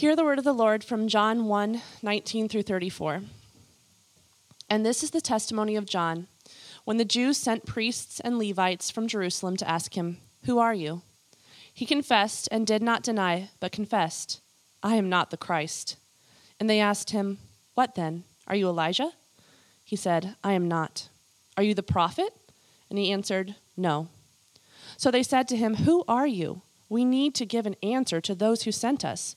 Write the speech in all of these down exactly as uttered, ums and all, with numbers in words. Hear the word of the Lord from John one, nineteen through thirty-four. And this is the testimony of John, when the Jews sent priests and Levites from Jerusalem to ask him, "Who are you?" He confessed and did not deny, but confessed, "I am not the Christ." And they asked him, "What then? Are you Elijah?" He said, "I am not." "Are you the prophet?" And he answered, "No." So they said to him, "Who are you? We need to give an answer to those who sent us.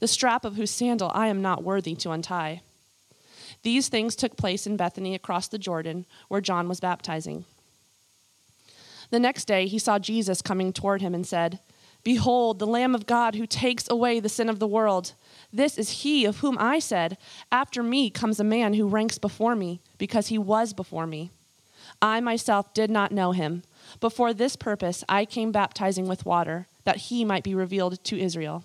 the strap of whose sandal I am not worthy to untie." These things took place in Bethany across the Jordan, where John was baptizing. The next day he saw Jesus coming toward him and said, "Behold, the Lamb of God who takes away the sin of the world. This is he of whom I said, 'After me comes a man who ranks before me, because he was before me.' I myself did not know him, but for this purpose I came baptizing with water, that he might be revealed to Israel."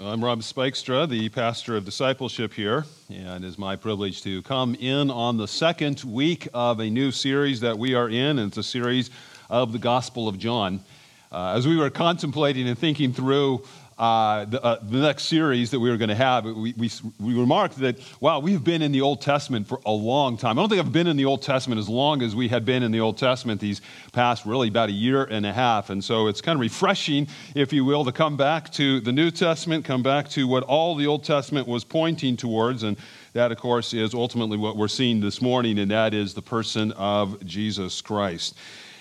I'm Rob Spikestra, the pastor of discipleship here, and it is my privilege to come in on the second week of a new series that we are in, and it's a series of the Gospel of John. Uh, as we were contemplating and thinking through uh, the, uh, the next series that we were going to have, we, we, we remarked that, wow, we've been in the Old Testament for a long time. I don't think I've been in the Old Testament as long as we had been in the Old Testament these past really about a year and a half. And so it's kind of refreshing, if you will, to come back to the New Testament, come back to what all the Old Testament was pointing towards. And that, of course, is ultimately what we're seeing this morning, and that is the person of Jesus Christ.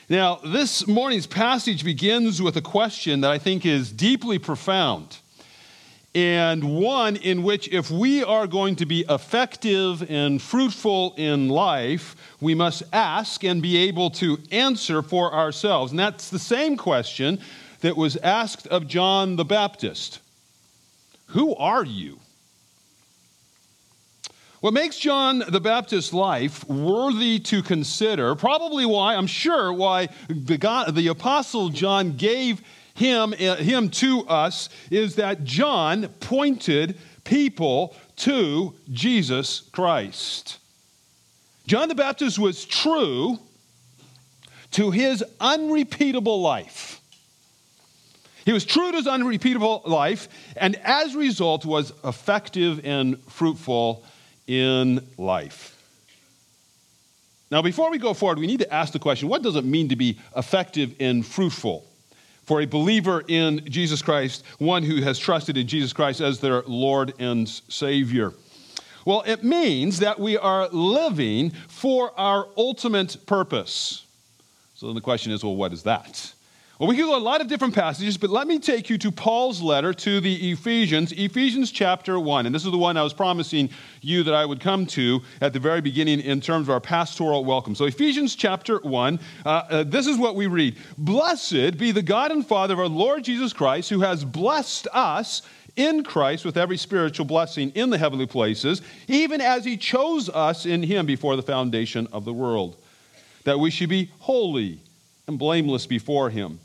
Now, this morning's passage begins with a question that I think is deeply profound, and one in which, if we are going to be effective and fruitful in life, we must ask and be able to answer for ourselves. And that's the same question that was asked of John the Baptist. Who are you? What makes John the Baptist's life worthy to consider, probably why, I'm sure, why the, God, the Apostle John gave him, uh, him to us, is that John pointed people to Jesus Christ. John the Baptist was true to his unrepeatable life. He was true to his unrepeatable life, and as a result was effective and fruitful in life. Now, before we go forward, we need to ask the question, what does it mean to be effective and fruitful for a believer in Jesus Christ, one who has trusted in Jesus Christ as their Lord and Savior? Well, it means that we are living for our ultimate purpose. So then the question is, well, what is that? Well, we can go a lot of different passages, but let me take you to Paul's letter to the Ephesians, Ephesians chapter one. And this is the one I was promising you that I would come to at the very beginning in terms of our pastoral welcome. So Ephesians chapter one, uh, uh, this is what we read. "Blessed be the God and Father of our Lord Jesus Christ, who has blessed us in Christ with every spiritual blessing in the heavenly places, even as he chose us in him before the foundation of the world, that we should be holy and blameless before him.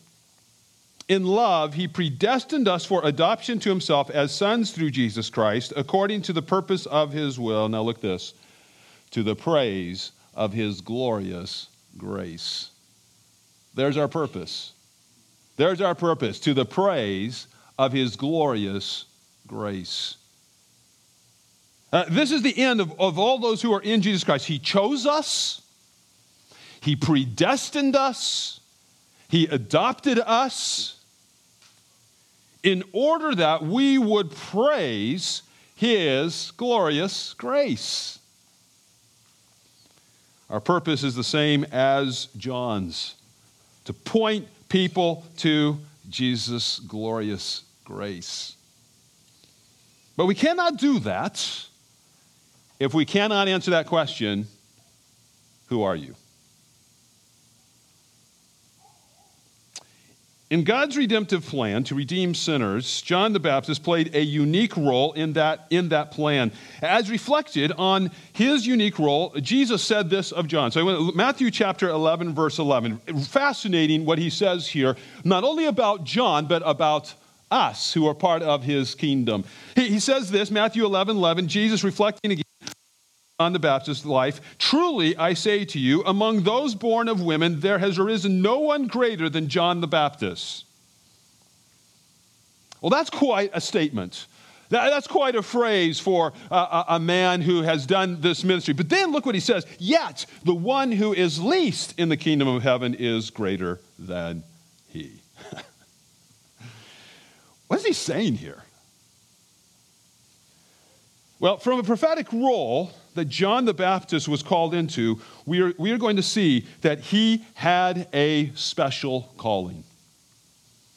In love, he predestined us for adoption to himself as sons through Jesus Christ, according to the purpose of his will." Now look this, "to the praise of his glorious grace." There's our purpose. There's our purpose, to the praise of his glorious grace. Uh, this is the end of, of all those who are in Jesus Christ. He chose us. He predestined us. He adopted us in order that we would praise his glorious grace. Our purpose is the same as John's, to point people to Jesus' glorious grace. But we cannot do that if we cannot answer that question, who are you? In God's redemptive plan to redeem sinners, John the Baptist played a unique role in that, in that plan. As reflected on his unique role, Jesus said this of John. So Matthew chapter eleven, verse eleven. Fascinating what he says here, not only about John, but about us who are part of his kingdom. He, he says this, Matthew eleven, eleven, Jesus reflecting again on the Baptist's life, truly I say to you, among those born of women, there has arisen no one greater than John the Baptist. Well, that's quite a statement. That, that's quite a phrase for a, a, a man who has done this ministry. But then look what he says, yet the one who is least in the kingdom of heaven is greater than he. What is he saying here? Well, from a prophetic role that John the Baptist was called into, we are, we are going to see that he had a special calling.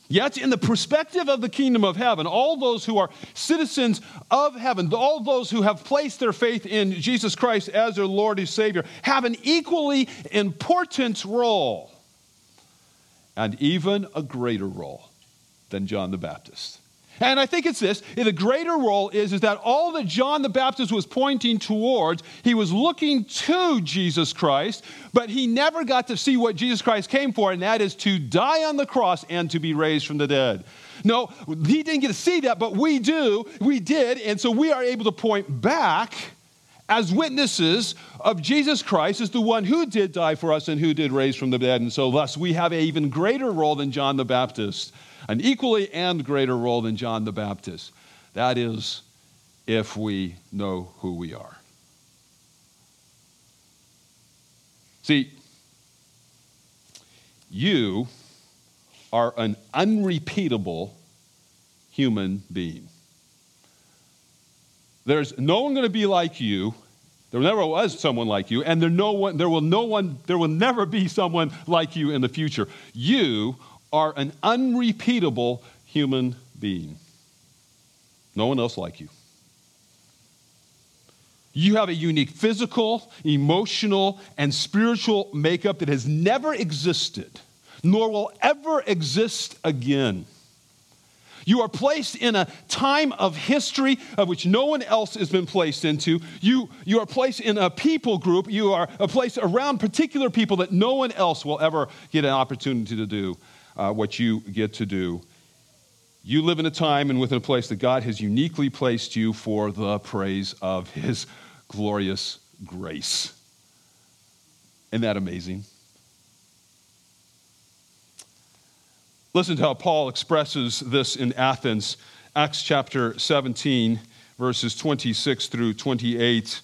Yet, in the perspective of the kingdom of heaven, all those who are citizens of heaven, all those who have placed their faith in Jesus Christ as their Lord and Savior, have an equally important role, and even a greater role than John the Baptist. And I think it's this, the greater role is, is that all that John the Baptist was pointing towards, he was looking to Jesus Christ, but he never got to see what Jesus Christ came for, and that is to die on the cross and to be raised from the dead. No, he didn't get to see that, but we do, we did, and so we are able to point back as witnesses of Jesus Christ as the one who did die for us and who did raise from the dead, and so thus we have an even greater role than John the Baptist. An equally and greater role than John the Baptist. That is, if we know who we are. See, you are an unrepeatable human being. There's no one going to be like you. There never was someone like you, and there no one. There will no one. There will never be someone like you in the future. You are an unrepeatable human being. No one else like you. You have a unique physical, emotional, and spiritual makeup that has never existed, nor will ever exist again. You are placed in a time of history of which no one else has been placed into. You, you are placed in a people group. You are placed around particular people that no one else will ever get an opportunity to do. Uh, what you get to do. You live in a time and within a place that God has uniquely placed you for the praise of his glorious grace. Isn't that amazing? Listen to how Paul expresses this in Athens, Acts chapter seventeen, verses twenty-six through twenty-eight.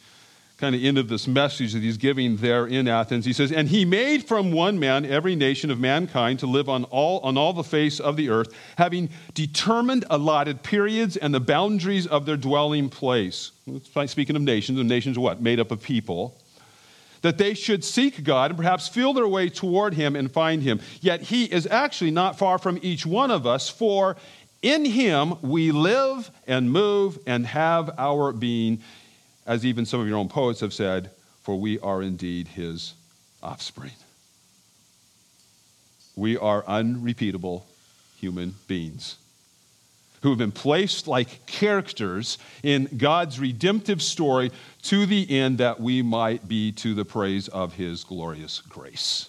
Kind of end of this message that he's giving there in Athens. He says, and he made from one man every nation of mankind to live on all on all the face of the earth, having determined allotted periods and the boundaries of their dwelling place. Speaking of nations, and nations what? Made up of people. That they should seek God and perhaps feel their way toward him and find him. Yet he is actually not far from each one of us, for in him we live and move and have our being. As even some of your own poets have said, for we are indeed his offspring. We are unrepeatable human beings who have been placed like characters in God's redemptive story to the end that we might be to the praise of his glorious grace.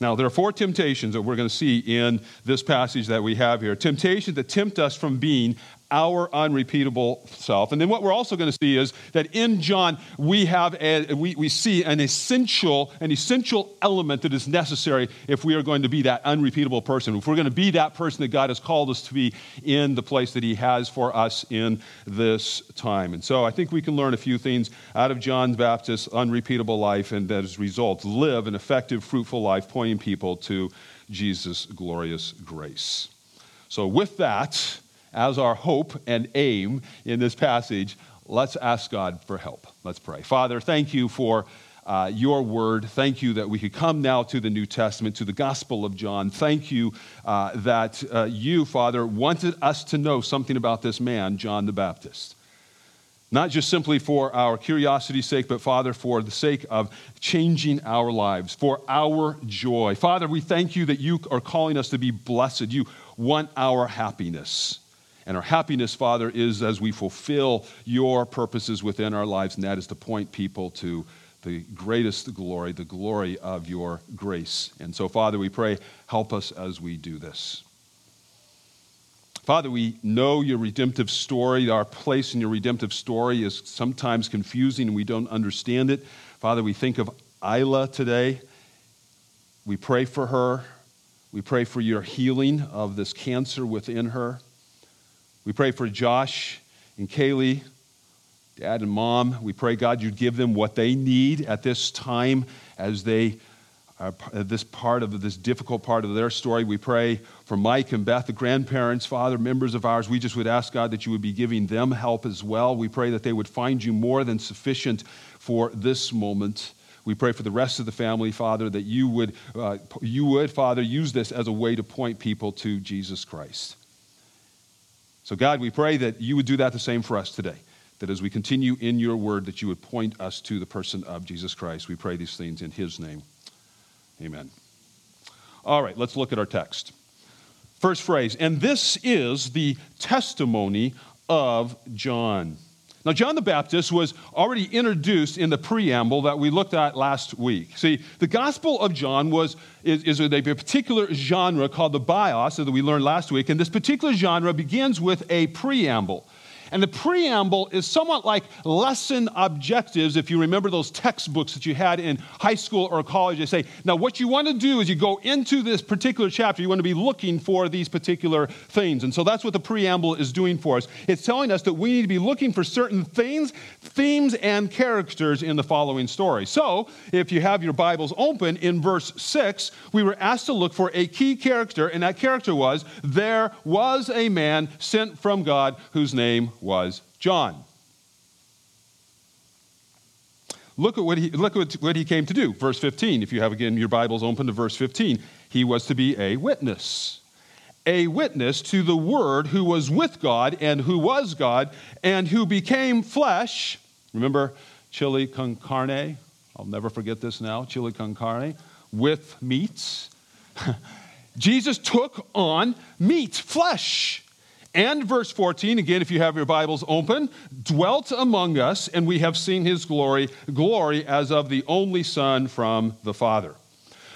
Now, there are four temptations that we're going to see in this passage that we have here. Temptations that tempt us from being our unrepeatable self. And then what we're also going to see is that in John, we have a, we, we see an essential, an essential element that is necessary if we are going to be that unrepeatable person, if we're going to be that person that God has called us to be in the place that he has for us in this time. And so I think we can learn a few things out of John the Baptist's unrepeatable life, and that as a result, live an effective, fruitful life, pointing people to Jesus' glorious grace. So with that, as our hope and aim in this passage, Let's ask God for help. Let's pray. Father, thank you for uh, your word. Thank you that we could come now to the New Testament, to the Gospel of John. Thank you uh, that uh, you, Father, wanted us to know something about this man, John the Baptist. Not just simply for our curiosity's sake, but, Father, for the sake of changing our lives, for our joy. Father, we thank you that you are calling us to be blessed. You want our happiness. And our happiness, Father, is as we fulfill your purposes within our lives, and that is to point people to the greatest glory, the glory of your grace. And so, Father, we pray, help us as we do this. Father, we know your redemptive story. Our place in your redemptive story is sometimes confusing, and we don't understand it. Father, we think of Isla today. We pray for her. We pray for your healing of this cancer within her. We pray for Josh and Kaylee, Dad and Mom. We pray, God, you'd give them what they need at this time as they are this part of this difficult part of their story. We pray for Mike and Beth, the grandparents, Father, members of ours. We just would ask, God, that you would be giving them help as well. We pray that they would find you more than sufficient for this moment. We pray for the rest of the family, Father, that you would, uh, you would, Father, use this as a way to point people to Jesus Christ. So, God, we pray that you would do that the same for us today, that as we continue in your word, that you would point us to the person of Jesus Christ. We pray these things in his name. Amen. All right, let's look at our text. First phrase, and this is the testimony of John. Now, John the Baptist was already introduced in the preamble that we looked at last week. See, the Gospel of John was is, is a particular genre called the bios that we learned last week, and this particular genre begins with a preamble. And the preamble is somewhat like lesson objectives, if you remember those textbooks that you had in high school or college. They say, now what you want to do is you go into this particular chapter, you want to be looking for these particular things. And so that's what the preamble is doing for us. It's telling us that we need to be looking for certain things, themes, and characters in the following story. So if you have your Bibles open, in verse six, we were asked to look for a key character, and that character was, there was a man sent from God whose name was was John. Look at what he look at what he came to do. Verse fifteen, if you have again your Bibles open to verse fifteen, he was to be a witness. A witness to the Word who was with God and who was God and who became flesh. Remember chili con carne? I'll never forget this now, chili con carne with meats. Jesus took on meat, flesh. And verse fourteen, again, if you have your Bibles open, dwelt among us, and we have seen his glory, glory as of the only Son from the Father.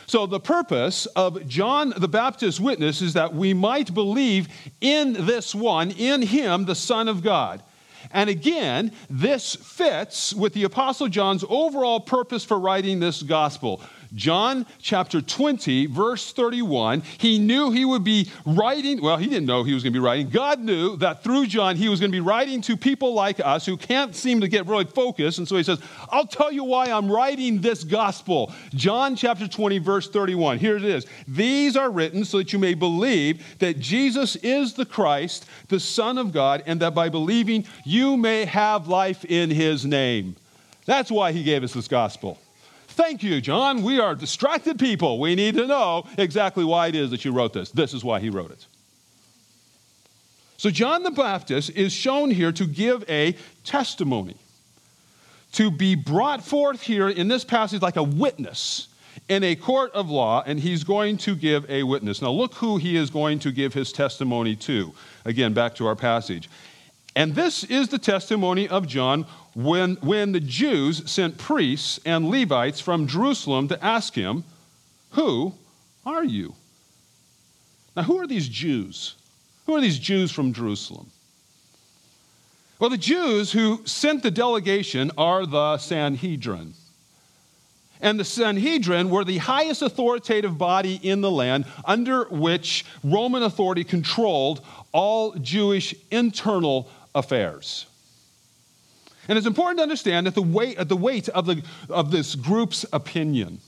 So the purpose of John the Baptist's witness is that we might believe in this one, in him, the Son of God. And again, this fits with the Apostle John's overall purpose for writing this gospel. John chapter twenty, verse thirty-one, he knew he would be writing, well, he didn't know he was going to be writing. God knew that through John, he was going to be writing to people like us who can't seem to get really focused. And so he says, I'll tell you why I'm writing this gospel. John chapter twenty, verse thirty-one. Here it is. These are written so that you may believe that Jesus is the Christ, the Son of God, and that by believing you may have life in his name. That's why he gave us this gospel. Thank you, John. We are distracted people. We need to know exactly why it is that you wrote this. This is why he wrote it. So John the Baptist is shown here to give a testimony, to be brought forth here in this passage like a witness in a court of law, and he's going to give a witness. Now look who he is going to give his testimony to. Again, back to our passage. And this is the testimony of John when, when the Jews sent priests and Levites from Jerusalem to ask him, who are you? Now, who are these Jews? Who are these Jews from Jerusalem? Well, the Jews who sent the delegation are the Sanhedrin. And the Sanhedrin were the highest authoritative body in the land under which Roman authority controlled all Jewish internal affairs. And it's important to understand that the weight, the weight of, the, of this group's opinion.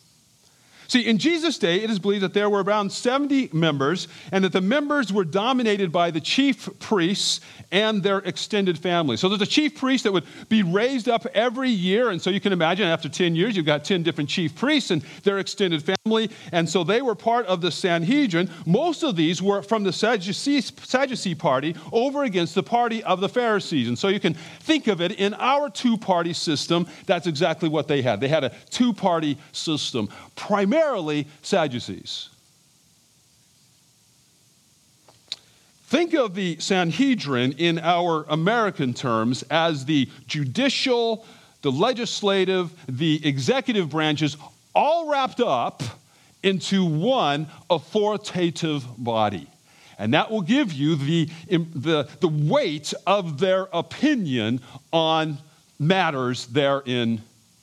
See, in Jesus' day, it is believed that there were around seventy members and that the members were dominated by the chief priests and their extended family. So there's a chief priest that would be raised up every year. And so you can imagine after ten years, you've got ten different chief priests and their extended family. And so they were part of the Sanhedrin. Most of these were from the Sadducee, Sadducee party over against the party of the Pharisees. And so you can think of it in our two-party system. That's exactly what they had. They had a two-party system, primarily Sadducees. Think of the Sanhedrin in our American terms as the judicial, the legislative, the executive branches, all wrapped up into one authoritative body. And that will give you the, the, the weight of their opinion on matters there in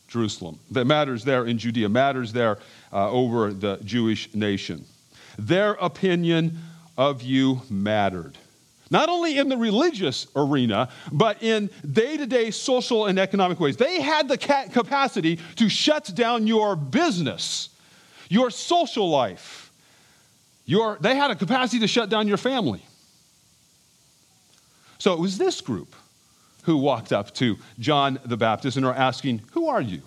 Jerusalem, the matters there in Judea, matters there uh, over the Jewish nation. Their opinion of you mattered. Not only in the religious arena, but in day-to-day social and economic ways. They had the capacity to shut down your business, your social life. Your, they had a capacity to shut down your family. So it was this group who walked up to John the Baptist and were asking, "Who are you?"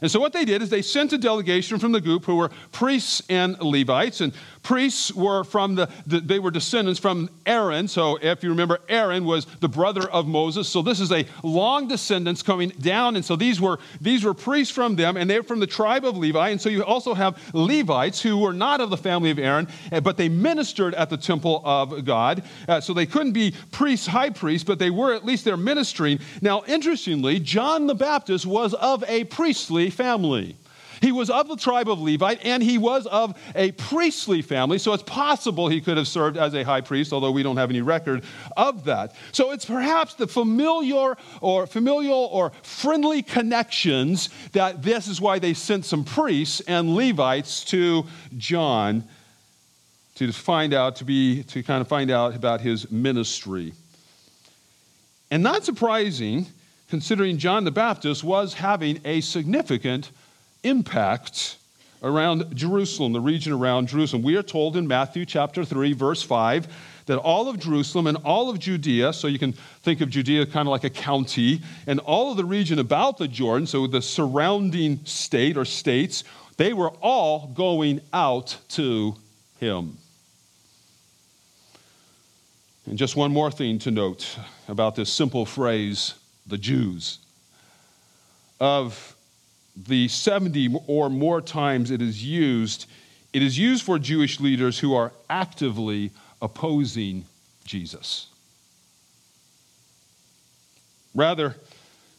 And so what they did is they sent a delegation from the group who were priests and Levites. And priests were from the, they were descendants from Aaron. So if you remember, Aaron was the brother of Moses. So this is a long descendants coming down. And so these were, these were priests from them, and they were from the tribe of Levi. And so you also have Levites who were not of the family of Aaron, but they ministered at the temple of God. Uh, so they couldn't be priests, high priests, but they were at least they're ministering. Now, interestingly, John the Baptist was of a priestly family. He was of the tribe of Levi, and he was of a priestly family, so it's possible he could have served as a high priest, although we don't have any record of that. So it's perhaps the familiar or familial or friendly connections that this is why they sent some priests and Levites to John to find out, to be, to kind of find out about his ministry. And not surprising, considering John the Baptist was having a significant impact around Jerusalem, the region around Jerusalem. We are told in Matthew chapter three, verse five, that all of Jerusalem and all of Judea, so you can think of Judea kind of like a county, and all of the region about the Jordan, so the surrounding state or states, they were all going out to him. And just one more thing to note about this simple phrase, the Jews. Of the seventy or more times it is used, it is used for Jewish leaders who are actively opposing Jesus. Rather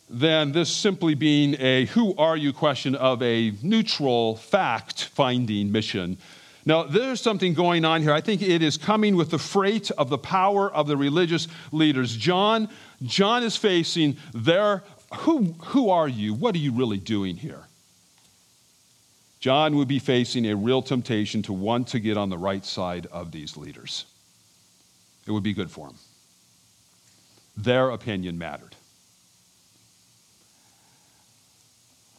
than this simply being a who are you question of a neutral fact-finding mission. Now, there's something going on here. I think it is coming with the freight of the power of the religious leaders. John, John is facing their, who, who are you? What are you really doing here? John would be facing a real temptation to want to get on the right side of these leaders. It would be good for him. Their opinion mattered.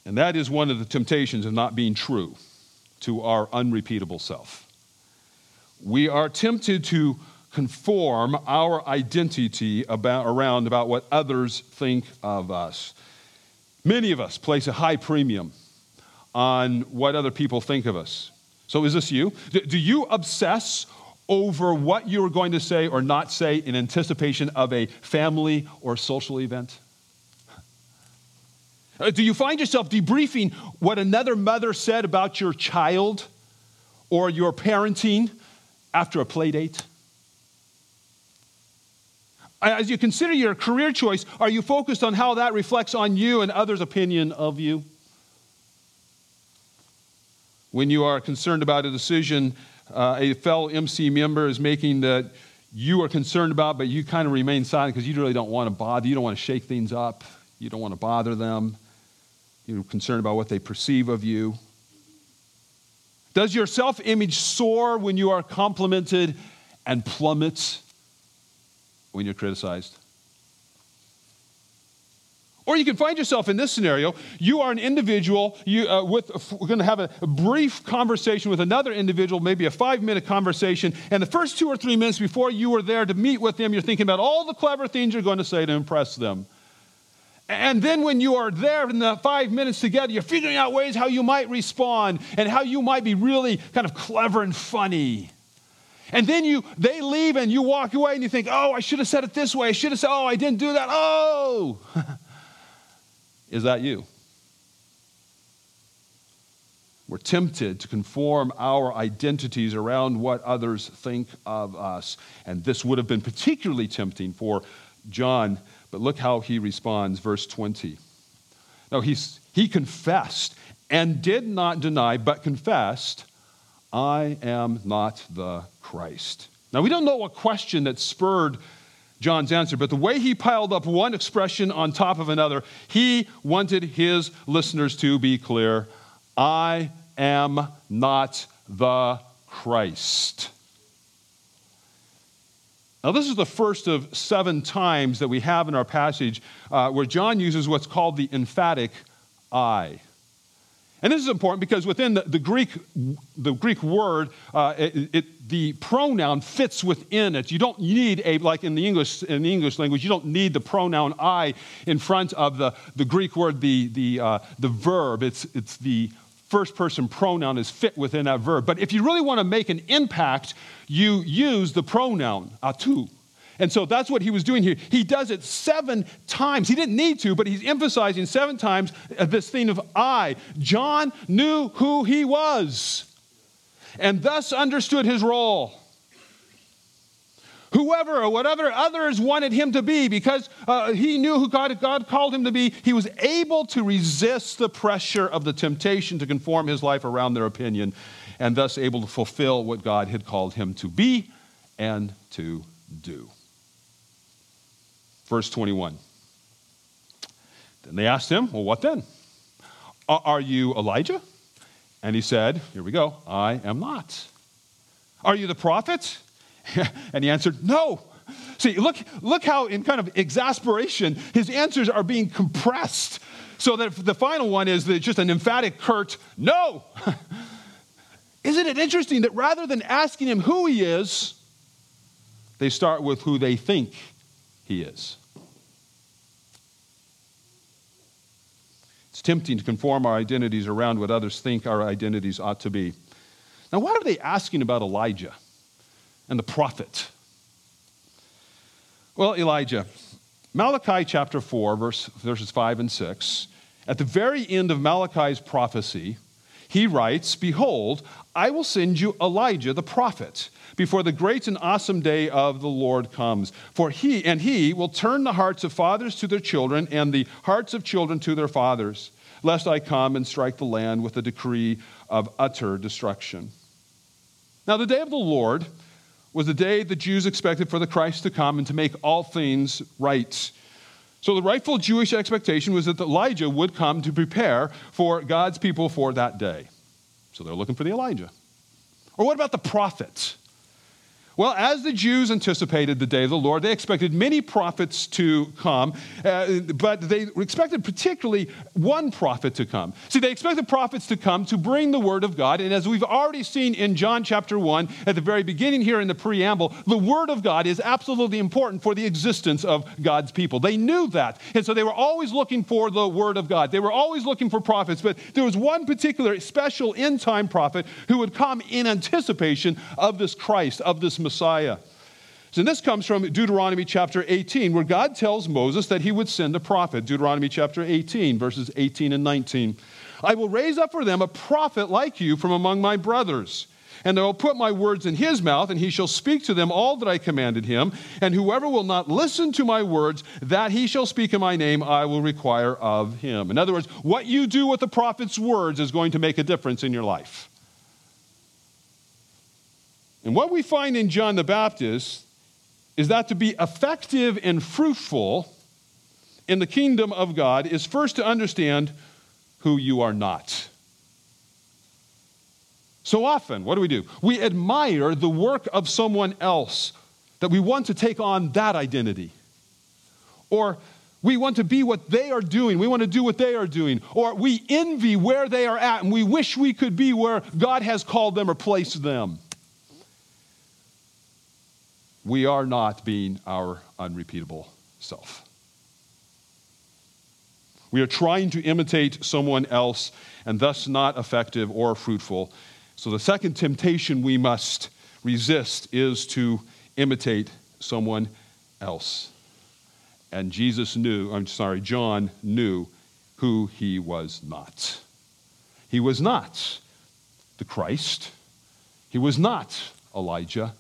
And that is one of the temptations of not being true to our unrepeatable self. We are tempted to conform our identity about, around about what others think of us. Many of us place a high premium on what other people think of us. So is this you? Do you obsess over what you're going to say or not say in anticipation of a family or social event? Do you find yourself debriefing what another mother said about your child or your parenting after a play date? As you consider your career choice, are you focused on how that reflects on you and others' opinion of you? When you are concerned about a decision uh, a fellow M C member is making that you are concerned about, but you kind of remain silent because you really don't want to bother, you don't want to shake things up, you don't want to bother them, you're concerned about what they perceive of you. Does your self-image soar when you are complimented and plummets when you're criticized? Or you can find yourself in this scenario. You are an individual. You uh, with we're going to have a brief conversation with another individual, maybe a five-minute conversation. And the first two or three minutes before you were there to meet with them, you're thinking about all the clever things you're going to say to impress them. And then when you are there in the five minutes together, you're figuring out ways how you might respond and how you might be really kind of clever and funny. And then you they leave and you walk away and you think, oh, I should have said it this way. I should have said, oh, I didn't do that. Oh, is that you? We're tempted to conform our identities around what others think of us. And this would have been particularly tempting for John, but look how he responds, verse twenty. No, he's, he confessed and did not deny, but confessed, I am not the Christ. Now, we don't know what question that spurred John's answer, but the way he piled up one expression on top of another, he wanted his listeners to be clear, I am not the Christ. Now, this is the first of seven times that we have in our passage uh, where John uses what's called the emphatic I. And this is important because within the, the Greek, the Greek word, uh, it, it, the pronoun fits within it. You don't need a like in the English in the English language. You don't need the pronoun I in front of the, the Greek word, the the uh, the verb. It's it's the first person pronoun is fit within that verb. But if you really want to make an impact, you use the pronoun atu. And so that's what he was doing here. He does it seven times. He didn't need to, but he's emphasizing seven times this theme of I. John knew who he was and thus understood his role. Whoever or whatever others wanted him to be, because uh, he knew who God, God called him to be, he was able to resist the pressure of the temptation to conform his life around their opinion and thus able to fulfill what God had called him to be and to do. Verse twenty-one. Then they asked him, well, what then? Are you Elijah? And he said, here we go, I am not. Are you the prophet? And he answered, no. See, look, look how in kind of exasperation, his answers are being compressed. So that the final one is just an emphatic, curt, no. Isn't it interesting that rather than asking him who he is, they start with who they think he is? It's tempting to conform our identities around what others think our identities ought to be. Now, why are they asking about Elijah and the prophet? Well, Elijah, Malachi chapter four, verse, verses five and six, at the very end of Malachi's prophecy, he writes, behold, I will send you Elijah the prophet before the great and awesome day of the Lord comes. For he and he will turn the hearts of fathers to their children and the hearts of children to their fathers, lest I come and strike the land with a decree of utter destruction. Now the day of the Lord was the day the Jews expected for the Christ to come and to make all things right. So the rightful Jewish expectation was that Elijah would come to prepare for God's people for that day. So they're looking for the Elijah. Or what about the prophets? Well, as the Jews anticipated the day of the Lord, they expected many prophets to come, uh, but they expected particularly one prophet to come. See, they expected prophets to come to bring the word of God, and as we've already seen in John chapter one, at the very beginning here in the preamble, the word of God is absolutely important for the existence of God's people. They knew that, and so they were always looking for the word of God. They were always looking for prophets, but there was one particular special end-time prophet who would come in anticipation of this Christ, of this Messiah. So this comes from Deuteronomy chapter eighteen, where God tells Moses that he would send a prophet. Deuteronomy chapter eighteen, verses eighteen and nineteen. I will raise up for them a prophet like you from among my brothers, and I will put my words in his mouth, and he shall speak to them all that I commanded him. And whoever will not listen to my words, that he shall speak in my name, I will require of him. In other words, what you do with the prophet's words is going to make a difference in your life. And what we find in John the Baptist is that to be effective and fruitful in the kingdom of God is first to understand who you are not. So often, what do we do? We admire the work of someone else, that we want to take on that identity. Or We want to be what they are doing. We want to do what they are doing. Or we envy where they are at, and we wish we could be where God has called them or placed them. We are not being our unrepeatable self. We are trying to imitate someone else and thus not effective or fruitful. So the second temptation we must resist is to imitate someone else. And Jesus knew, I'm sorry, John knew who he was not. He was not the Christ. He was not Elijah.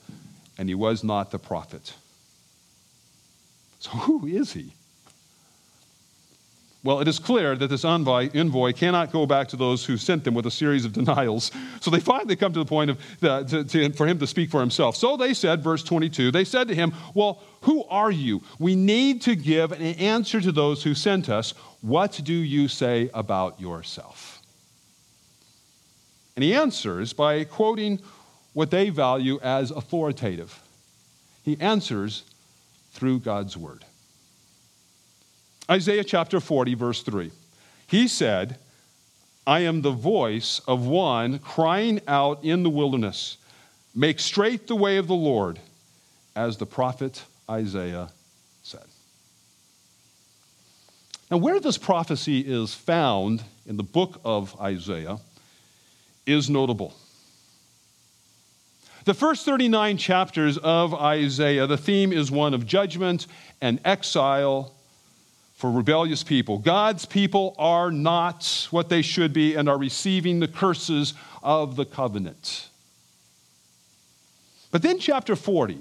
And he was not the prophet. So who is he? Well, it is clear that this envoy, envoy cannot go back to those who sent them with a series of denials. So they finally come to the point of the, to, to, for him to speak for himself. So they said, verse twenty-two, they said to him, well, who are you? We need to give an answer to those who sent us. What do you say about yourself? And he answers by quoting what they value as authoritative. He answers through God's word. Isaiah chapter forty, verse three. He said, I am the voice of one crying out in the wilderness, make straight the way of the Lord, as the prophet Isaiah said. Now, where this prophecy is found in the book of Isaiah is notable. The first thirty-nine chapters of Isaiah, the theme is one of judgment and exile for rebellious people. God's people are not what they should be and are receiving the curses of the covenant. But then chapter forty,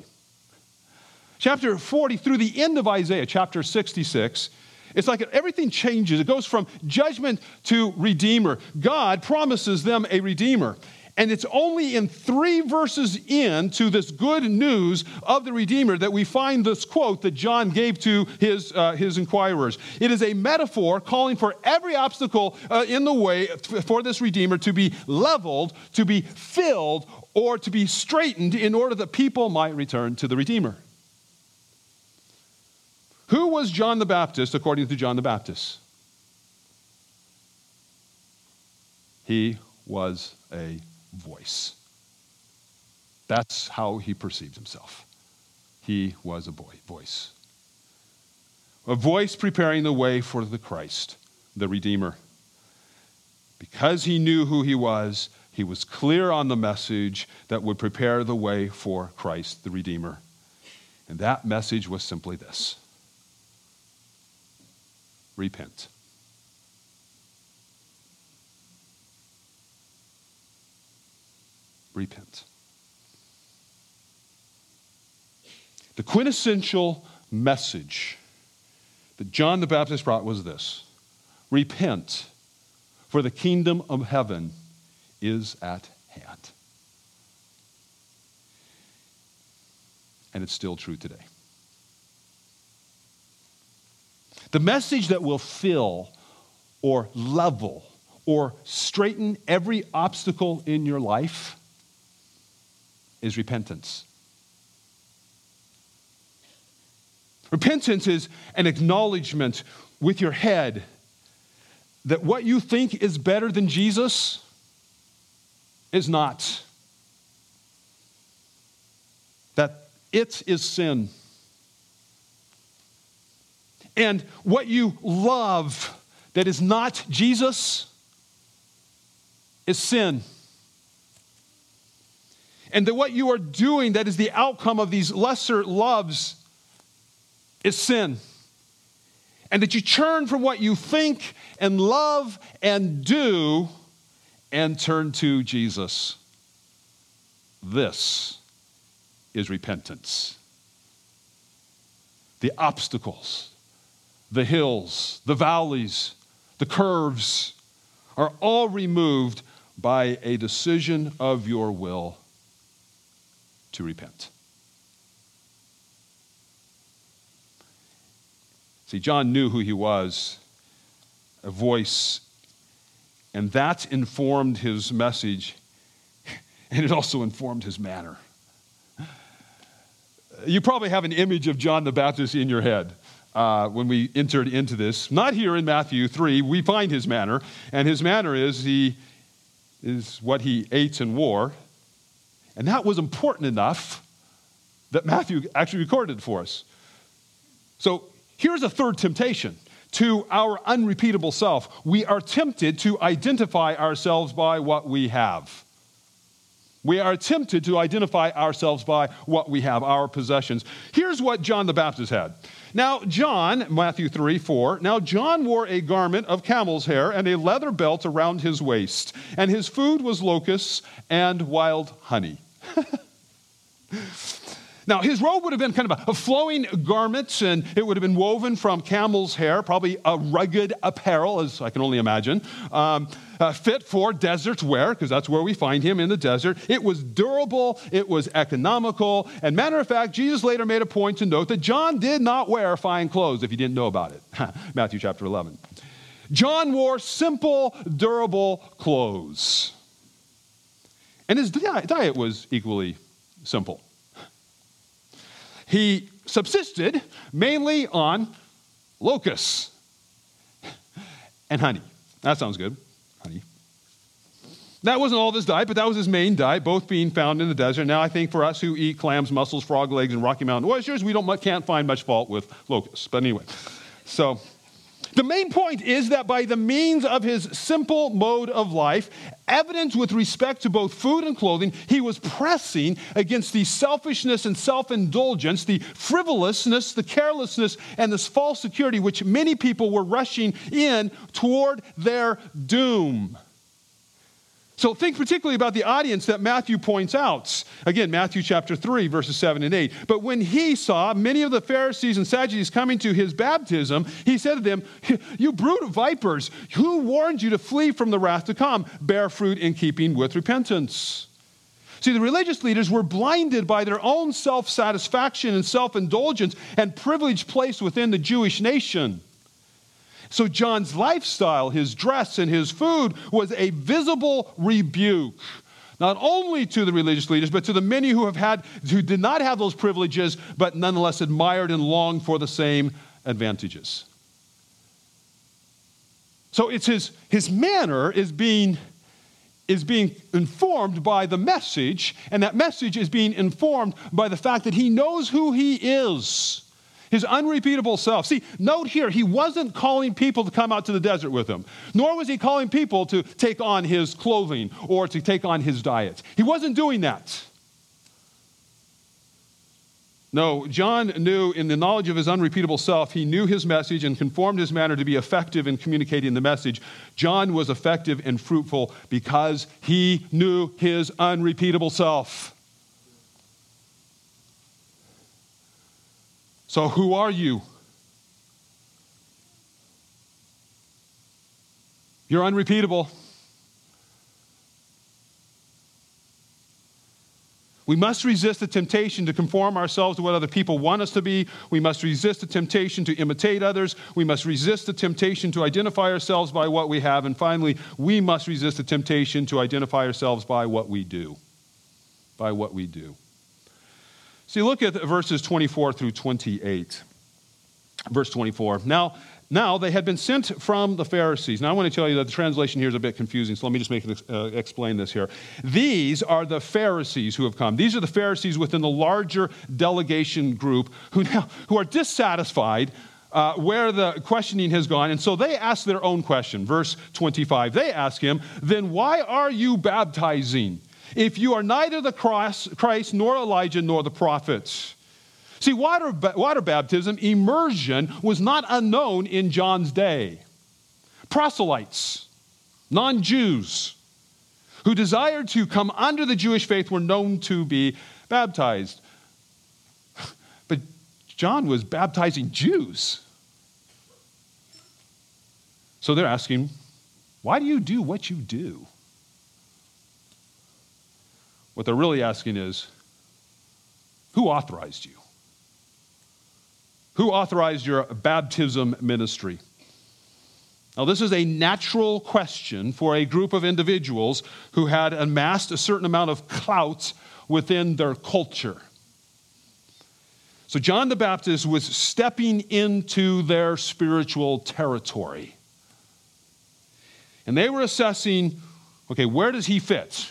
chapter forty through the end of Isaiah, chapter sixty-six, it's like everything changes. It goes from judgment to redeemer. God promises them a redeemer. And it's only in three verses in to this good news of the Redeemer that we find this quote that John gave to his, uh, his inquirers. It is a metaphor calling for every obstacle uh, in the way for this Redeemer to be leveled, to be filled, or to be straightened in order that people might return to the Redeemer. Who was John the Baptist according to John the Baptist? He was a voice. That's how he perceived himself. He was a boy, voice. A voice preparing the way for the Christ, the Redeemer. Because he knew who he was, he was clear on the message that would prepare the way for Christ, the Redeemer. And that message was simply this: repent. Repent. The quintessential message that John the Baptist brought was this: repent, for the kingdom of heaven is at hand. And it's still true today. The message that will fill or level or straighten every obstacle in your life is repentance. Repentance is an acknowledgement with your head that what you think is better than Jesus is not. That it is sin. And what you love that is not Jesus is sin. And that what you are doing that is the outcome of these lesser loves is sin. And that you turn from what you think and love and do and turn to Jesus. This is repentance. The obstacles, the hills, the valleys, the curves are all removed by a decision of your will to repent. See, John knew who he was, a voice, and that informed his message, and it also informed his manner. You probably have an image of John the Baptist in your head. uh, when we entered into this. Not here in Matthew three. We find his manner, and his manner is he is what he ate and wore. And that was important enough that Matthew actually recorded it for us. So here's a third temptation to our unrepeatable self. We are tempted to identify ourselves by what we have. We are tempted to identify ourselves by what we have, our possessions. Here's what John the Baptist had. Now John, Matthew three, four, now John wore a garment of camel's hair and a leather belt around his waist, and his food was locusts and wild honey. Now, his robe would have been kind of a flowing garment, and it would have been woven from camel's hair, probably a rugged apparel, as I can only imagine, um, uh, fit for desert wear, because that's where we find him, in the desert. It was durable, it was economical, and matter of fact, Jesus later made a point to note that John did not wear fine clothes, if you didn't know about it. Matthew chapter eleven. John wore simple, durable clothes. And his diet was equally simple. He subsisted mainly on locusts and honey. That sounds good, honey. That wasn't all of his diet, but that was his main diet, both being found in the desert. Now, I think for us who eat clams, mussels, frog legs, and Rocky Mountain oysters, we don't, can't find much fault with locusts. But anyway, so the main point is that by the means of his simple mode of life, evidence with respect to both food and clothing, he was pressing against the selfishness and self-indulgence, the frivolousness, the carelessness, and this false security which many people were rushing in toward their doom. So think particularly about the audience that Matthew points out. Again, Matthew chapter three, verses seven and eight. But when he saw many of the Pharisees and Sadducees coming to his baptism, he said to them, "You brood of vipers, who warned you to flee from the wrath to come? Bear fruit in keeping with repentance." See, the religious leaders were blinded by their own self-satisfaction and self-indulgence and privileged place within the Jewish nation. So John's lifestyle, his dress, and his food was a visible rebuke, not only to the religious leaders, but to the many who have had, who did not have those privileges, but nonetheless admired and longed for the same advantages. So it's his, his manner is being, is being informed by the message, and that message is being informed by the fact that he knows who he is. His unrepeatable self. See, note here, he wasn't calling people to come out to the desert with him, nor was he calling people to take on his clothing or to take on his diet. He wasn't doing that. No, John knew in the knowledge of his unrepeatable self, he knew his message and conformed his manner to be effective in communicating the message. John was effective and fruitful because he knew his unrepeatable self. So who are you? You're unrepeatable. We must resist the temptation to conform ourselves to what other people want us to be. We must resist the temptation to imitate others. We must resist the temptation to identify ourselves by what we have. And finally, we must resist the temptation to identify ourselves by what we do. By what we do. See, look at verses twenty-four through twenty-eight. Verse twenty-four. Now, now they had been sent from the Pharisees. Now, I want to tell you that the translation here is a bit confusing, so let me just make it, uh, explain this here. These are the Pharisees who have come. These are the Pharisees within the larger delegation group who now who are dissatisfied uh, where the questioning has gone, and so they ask their own question. Verse twenty-five. They ask him, "Then why are you baptizing? If you are neither the Christ, nor Elijah, nor the prophets." See, water, water baptism, immersion, was not unknown in John's day. Proselytes, non-Jews, who desired to come under the Jewish faith were known to be baptized. But John was baptizing Jews. So they're asking, why do you do what you do? What they're really asking is, who authorized you? Who authorized your baptism ministry? Now, this is a natural question for a group of individuals who had amassed a certain amount of clout within their culture. So John the Baptist was stepping into their spiritual territory. And they were assessing, okay, where does he fit?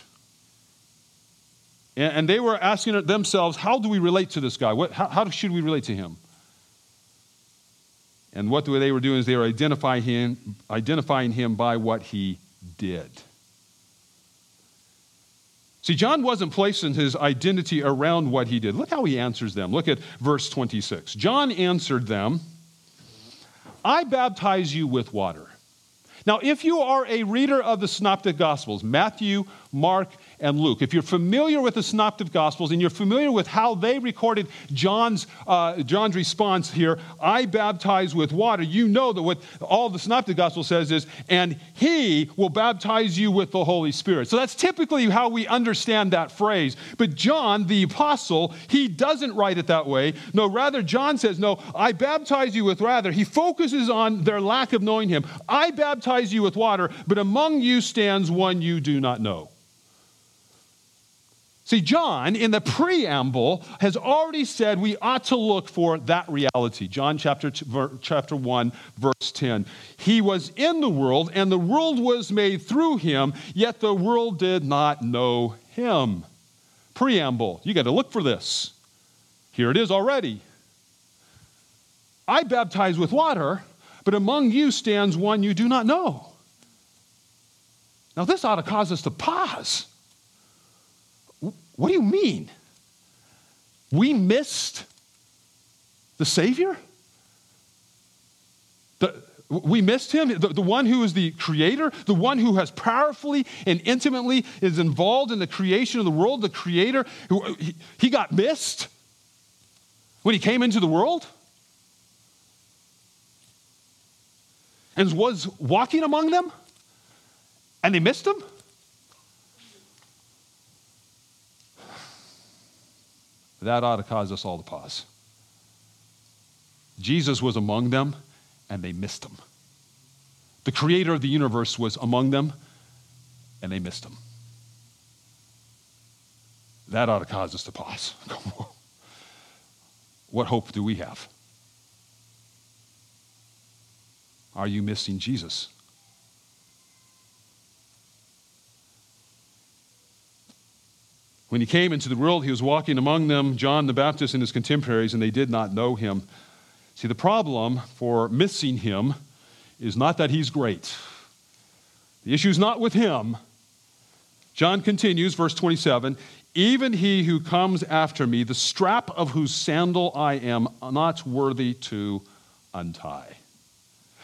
And they were asking themselves, how do we relate to this guy? What, how, how should we relate to him? And what they were doing is they were identifying him, identifying him by what he did. See, John wasn't placing his identity around what he did. Look how he answers them. Look at verse twenty-six. John answered them, I baptize you with water. Now, if you are a reader of the Synoptic Gospels, Matthew, Mark, and Luke, if you're familiar with the Synoptic Gospels and you're familiar with how they recorded John's, uh, John's response here, I baptize with water, you know that what all the Synoptic Gospel says is, and he will baptize you with the Holy Spirit. So that's typically how we understand that phrase. But John, the apostle, he doesn't write it that way. No, rather, John says, no, I baptize you with rather. He focuses on their lack of knowing him. I baptize you with water, but among you stands one you do not know. See, John, in the preamble, has already said we ought to look for that reality. John chapter two, chapter one, verse ten. He was in the world, and the world was made through him, yet the world did not know him. Preamble. You got to look for this. Here it is already. I baptize with water, but among you stands one you do not know. Now, this ought to cause us to pause. What do you mean? We missed the Savior? The, we missed him? The, the one who is the creator? The one who has powerfully and intimately is involved in the creation of the world? The creator? Who, he, he got missed when he came into the world? And was walking among them, and they missed him? That ought to cause us all to pause. Jesus was among them, and they missed him. The creator of the universe was among them, and they missed him. That ought to cause us to pause. What hope do we have? Are you missing Jesus? When he came into the world, he was walking among them, John the Baptist and his contemporaries, and they did not know him. See, the problem for missing him is not that he's great. The issue is not with him. John continues, verse twenty-seven, even he who comes after me, the strap of whose sandal I am not worthy to untie.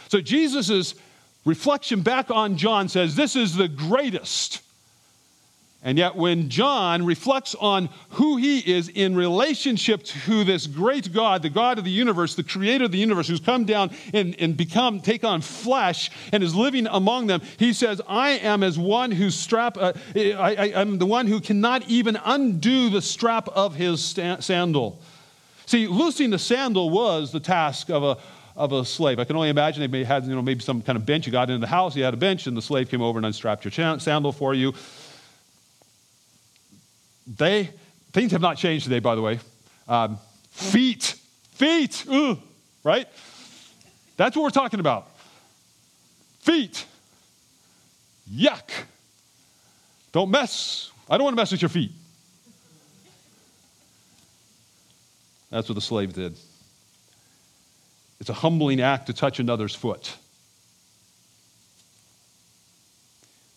So Jesus' reflection back on John says, this is the greatest. And yet when John reflects on who he is in relationship to this great God, the God of the universe, the creator of the universe, who's come down and, and become, take on flesh and is living among them, he says, I am as one whose strap, uh, I, I, I'm the one who cannot even undo the strap of his sta- sandal. See, loosing the sandal was the task of a of a slave. I can only imagine they may have, you know, maybe some kind of bench. You got into the house, you had a bench, and the slave came over and unstrapped your sandal for you. They, things have not changed today, by the way. Um, feet, feet, ugh, right? That's what we're talking about. Feet. Yuck. Don't mess. I don't want to mess with your feet. That's what the slave did. It's a humbling act to touch another's foot.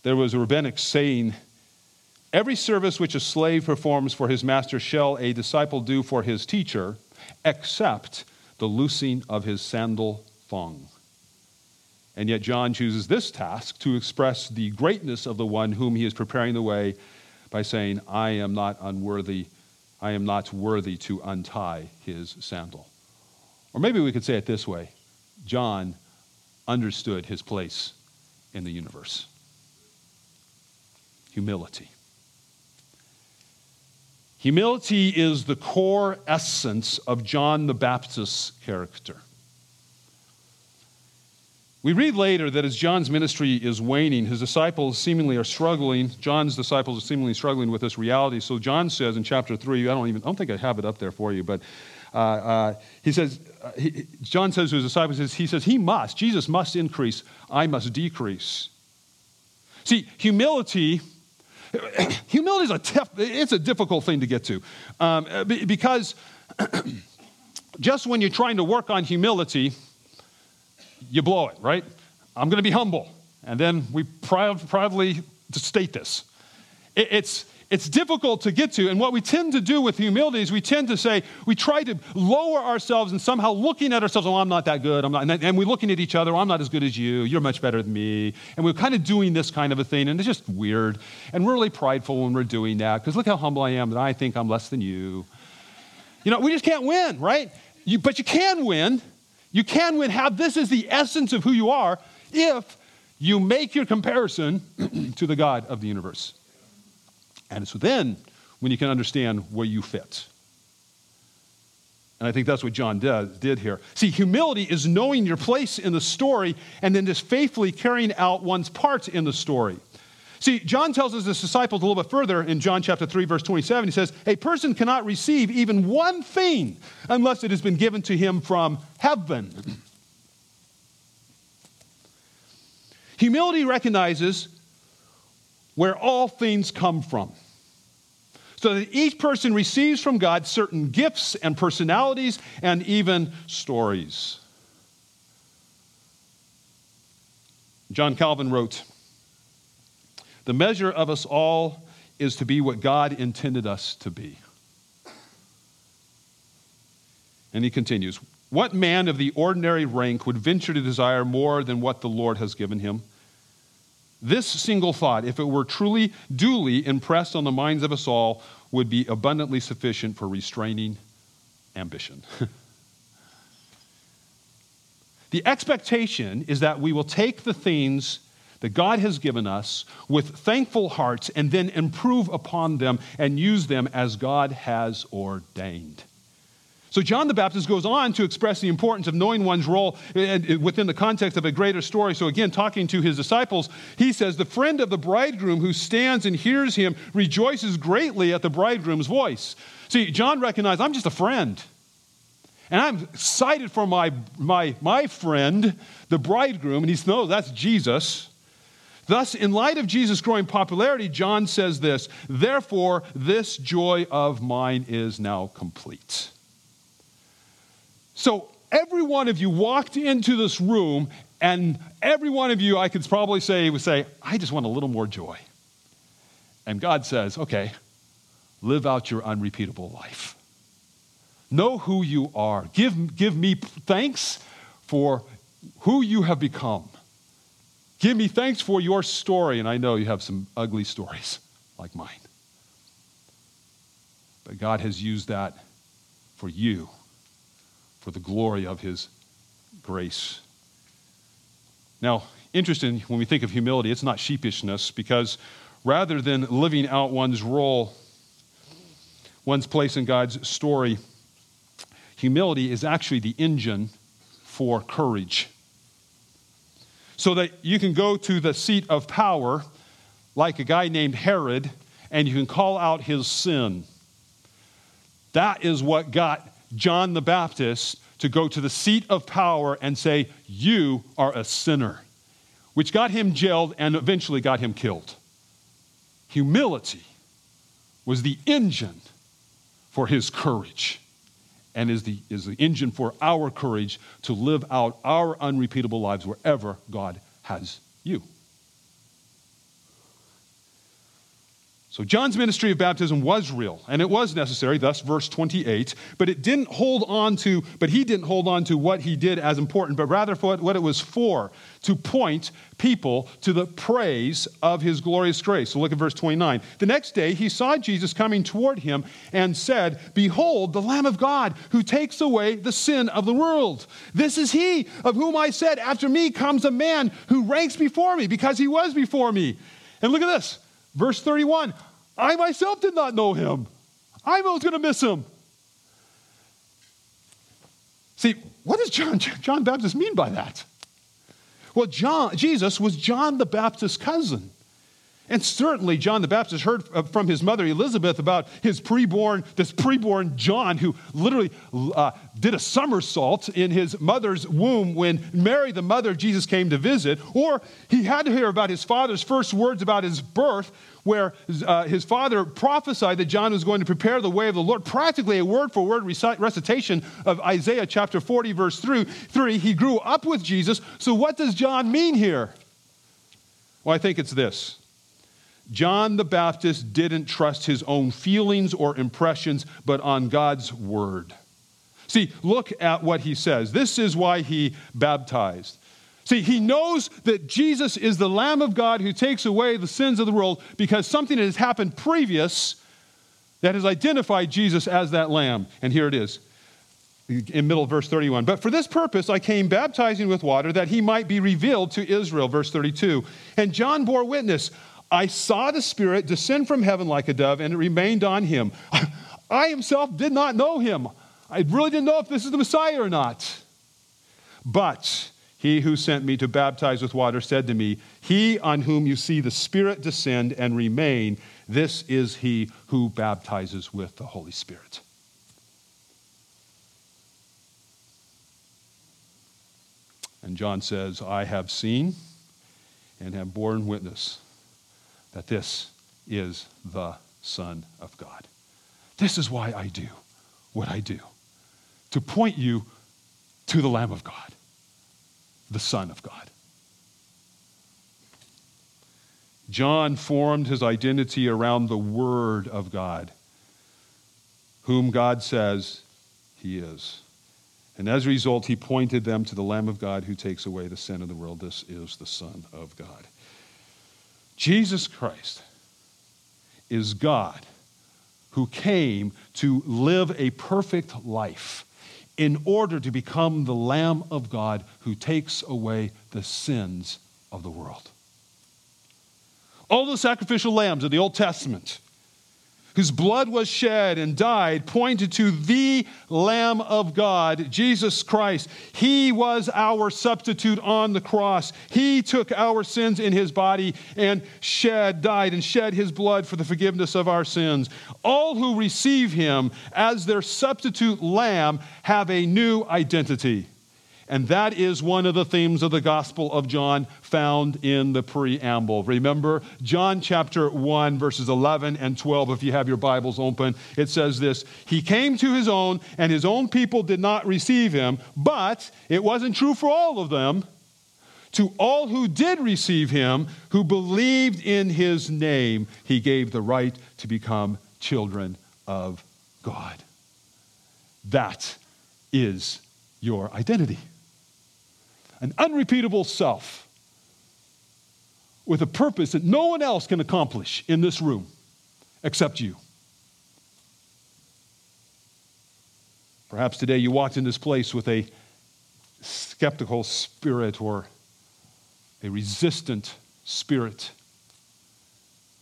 There was a rabbinic saying, every service which a slave performs for his master shall a disciple do for his teacher, except the loosing of his sandal thong. And yet John chooses this task to express the greatness of the one whom he is preparing the way by saying, I am not unworthy, I am not worthy to untie his sandal. Or maybe we could say it this way. John understood his place in the universe. Humility. Humility is the core essence of John the Baptist's character. We read later that as John's ministry is waning, his disciples seemingly are struggling. John's disciples are seemingly struggling with this reality. So John says in chapter three, I don't even, I don't think I have it up there for you, but Uh, uh, he says, uh, he, John says to his disciples, he says, he must, Jesus must increase, I must decrease. See, humility, humility is a tough, it's a difficult thing to get to. Um, because just when you're trying to work on humility, you blow it, right? I'm going to be humble. And then we proud, proudly state this. It, it's It's difficult to get to, and what we tend to do with humility is we tend to say, we try to lower ourselves and somehow looking at ourselves, oh, I'm not that good, I'm not, and we're looking at each other, I'm not as good as you, you're much better than me, and we're kind of doing this kind of a thing, and it's just weird, and we're really prideful when we're doing that, because look how humble I am that I think I'm less than you. You know, we just can't win, right? You, but you can win. You can win. How this is the essence of who you are if you make your comparison to the God of the universe. And it's then when you can understand where you fit. And I think that's what John did, did here. See, humility is knowing your place in the story and then just faithfully carrying out one's part in the story. See, John tells his disciples a little bit further in John chapter three, verse twenty-seven. He says, a person cannot receive even one thing unless it has been given to him from heaven. Humility recognizes where all things come from, so that each person receives from God certain gifts and personalities and even stories. John Calvin wrote, the measure of us all is to be what God intended us to be. And he continues, what man of the ordinary rank would venture to desire more than what the Lord has given him? This single thought, if it were truly, duly impressed on the minds of us all, would be abundantly sufficient for restraining ambition. The expectation is that we will take the things that God has given us with thankful hearts and then improve upon them and use them as God has ordained. So John the Baptist goes on to express the importance of knowing one's role within the context of a greater story. So again, talking to his disciples, he says, the friend of the bridegroom who stands and hears him rejoices greatly at the bridegroom's voice. See, John recognized, I'm just a friend. And I'm excited for my, my, my friend, the bridegroom, and he says, no, that's Jesus. Thus, in light of Jesus' growing popularity, John says this, therefore, this joy of mine is now complete. So every one of you walked into this room, and every one of you, I could probably say, would say, I just want a little more joy. And God says, okay, live out your unrepeatable life. Know who you are. Give, give me thanks for who you have become. Give me thanks for your story, and I know you have some ugly stories like mine. But God has used that for you, for the glory of his grace. Now, interesting, when we think of humility, it's not sheepishness, because rather than living out one's role, one's place in God's story, humility is actually the engine for courage. So that you can go to the seat of power, like a guy named Herod, and you can call out his sin. That is what got John the Baptist to go to the seat of power and say, you are a sinner, which got him jailed and eventually got him killed. Humility was the engine for his courage and is the, is the engine for our courage to live out our unrepeatable lives wherever God has you. So John's ministry of baptism was real, and it was necessary, thus verse twenty-eight, but it didn't hold on to, but he didn't hold on to what he did as important, but rather for what it was for, to point people to the praise of his glorious grace. So look at verse twenty-nine. The next day he saw Jesus coming toward him and said, behold, the Lamb of God who takes away the sin of the world. This is he of whom I said, after me comes a man who ranks before me because he was before me. And look at this. Verse thirty-one, I myself did not know him. I was going to miss him. See, what does John, John Baptist mean by that? Well, John, Jesus was John the Baptist's cousin. And certainly John the Baptist heard from his mother Elizabeth about his preborn, this preborn John who literally uh, did a somersault in his mother's womb when Mary, the mother of Jesus, came to visit. Or he had to hear about his father's first words about his birth, where uh, his father prophesied that John was going to prepare the way of the Lord, practically a word-for-word recit- recitation of Isaiah chapter forty, verse three. He grew up with Jesus. So what does John mean here? Well, I think it's this. John the Baptist didn't trust his own feelings or impressions, but on God's word. See, look at what he says. This is why he baptized. See, he knows that Jesus is the Lamb of God who takes away the sins of the world because something that has happened previous that has identified Jesus as that Lamb. And here it is in middle of verse thirty-one. But for this purpose I came baptizing with water that he might be revealed to Israel, verse thirty-two. And John bore witness, I saw the Spirit descend from heaven like a dove, and it remained on him. I himself did not know him. I really didn't know if this is the Messiah or not. But he who sent me to baptize with water said to me, he on whom you see the Spirit descend and remain, this is he who baptizes with the Holy Spirit. And John says, I have seen and have borne witness that this is the Son of God. This is why I do what I do, to point you to the Lamb of God, the Son of God. John formed his identity around the Word of God, whom God says he is. And as a result, he pointed them to the Lamb of God who takes away the sin of the world. This is the Son of God. Jesus Christ is God who came to live a perfect life in order to become the Lamb of God who takes away the sins of the world. All the sacrificial lambs of the Old Testament whose blood was shed and died pointed to the Lamb of God, Jesus Christ. He was our substitute on the cross. He took our sins in his body and shed, died and shed his blood for the forgiveness of our sins. All who receive him as their substitute lamb have a new identity. And that is one of the themes of the Gospel of John found in the preamble. Remember, John chapter one, verses eleven and twelve, if you have your Bibles open, it says this, he came to his own, and his own people did not receive him, but it wasn't true for all of them. To all who did receive him, who believed in his name, he gave the right to become children of God. That is your identity. An unrepeatable self with a purpose that no one else can accomplish in this room except you. Perhaps today you walked in this place with a skeptical spirit or a resistant spirit,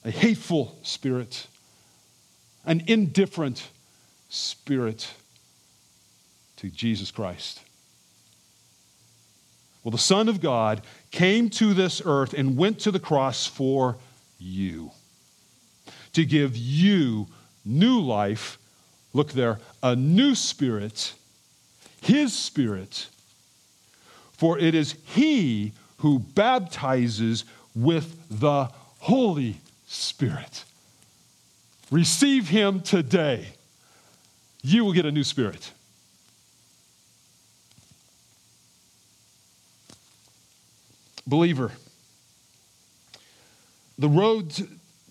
a hateful spirit, an indifferent spirit to Jesus Christ. Well, the Son of God came to this earth and went to the cross for you, to give you new life. Look there, a new spirit, his spirit, for it is he who baptizes with the Holy Spirit. Receive him today. You will get a new spirit. Believer, the road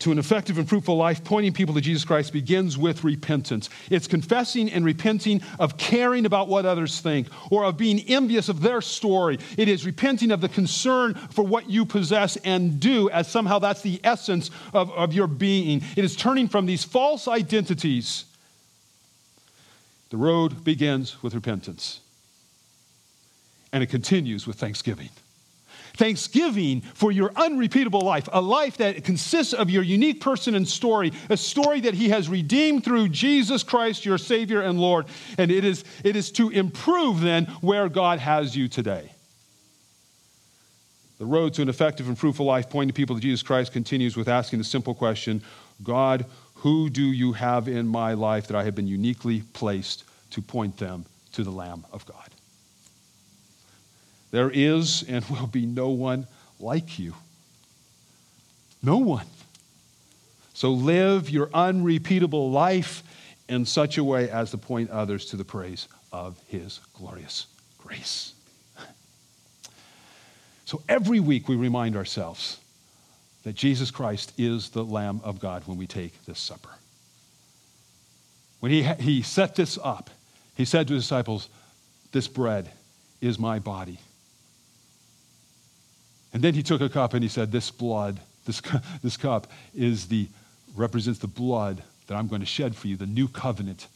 to an effective and fruitful life pointing people to Jesus Christ begins with repentance. It's confessing and repenting of caring about what others think or of being envious of their story. It is repenting of the concern for what you possess and do, as somehow that's the essence of, of your being. It is turning from these false identities. The road begins with repentance, and it continues with thanksgiving. Thanksgiving for your unrepeatable life, a life that consists of your unique person and story, a story that he has redeemed through Jesus Christ, your Savior and Lord. And it is, it is to improve then where God has you today. The road to an effective and fruitful life pointing people to Jesus Christ continues with asking the simple question, God, who do you have in my life that I have been uniquely placed to point them to the Lamb of God? There is and will be no one like you. No one. So live your unrepeatable life in such a way as to point others to the praise of his glorious grace. So every week we remind ourselves that Jesus Christ is the Lamb of God when we take this supper. When he, he set this up, he said to his disciples, this bread is my body. And then he took a cup and he said, this blood, this, this cup is the represents the blood that I'm going to shed for you, the new covenant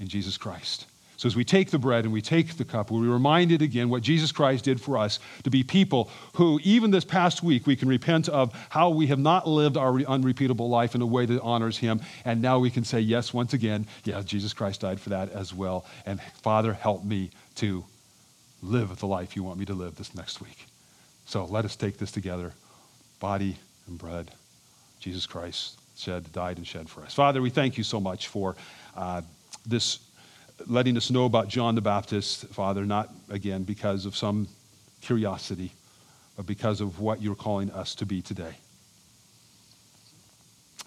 in Jesus Christ. So as we take the bread and we take the cup, we're reminded again what Jesus Christ did for us to be people who, even this past week, we can repent of how we have not lived our unrepeatable life in a way that honors him. And now we can say, yes, once again, yeah, Jesus Christ died for that as well. And Father, help me to live the life you want me to live this next week. So let us take this together, body and bread, Jesus Christ shed, died and shed for us. Father, we thank you so much for uh, this letting us know about John the Baptist, Father, not, again, because of some curiosity, but because of what you're calling us to be today.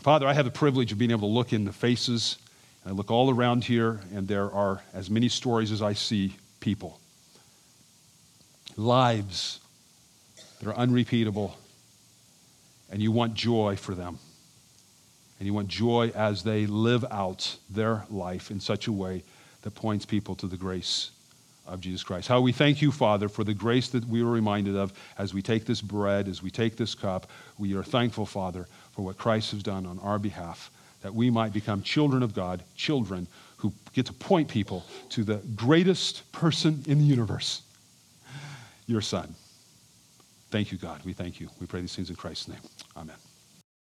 Father, I have the privilege of being able to look in the faces, and I look all around here, and there are as many stories as I see people. Lives that are unrepeatable, and you want joy for them. And you want joy as they live out their life in such a way that points people to the grace of Jesus Christ. How we thank you, Father, for the grace that we were reminded of as we take this bread, as we take this cup. We are thankful, Father, for what Christ has done on our behalf, that we might become children of God, children who get to point people to the greatest person in the universe, your Son. Thank you, God. We thank you. We pray these things in Christ's name. Amen.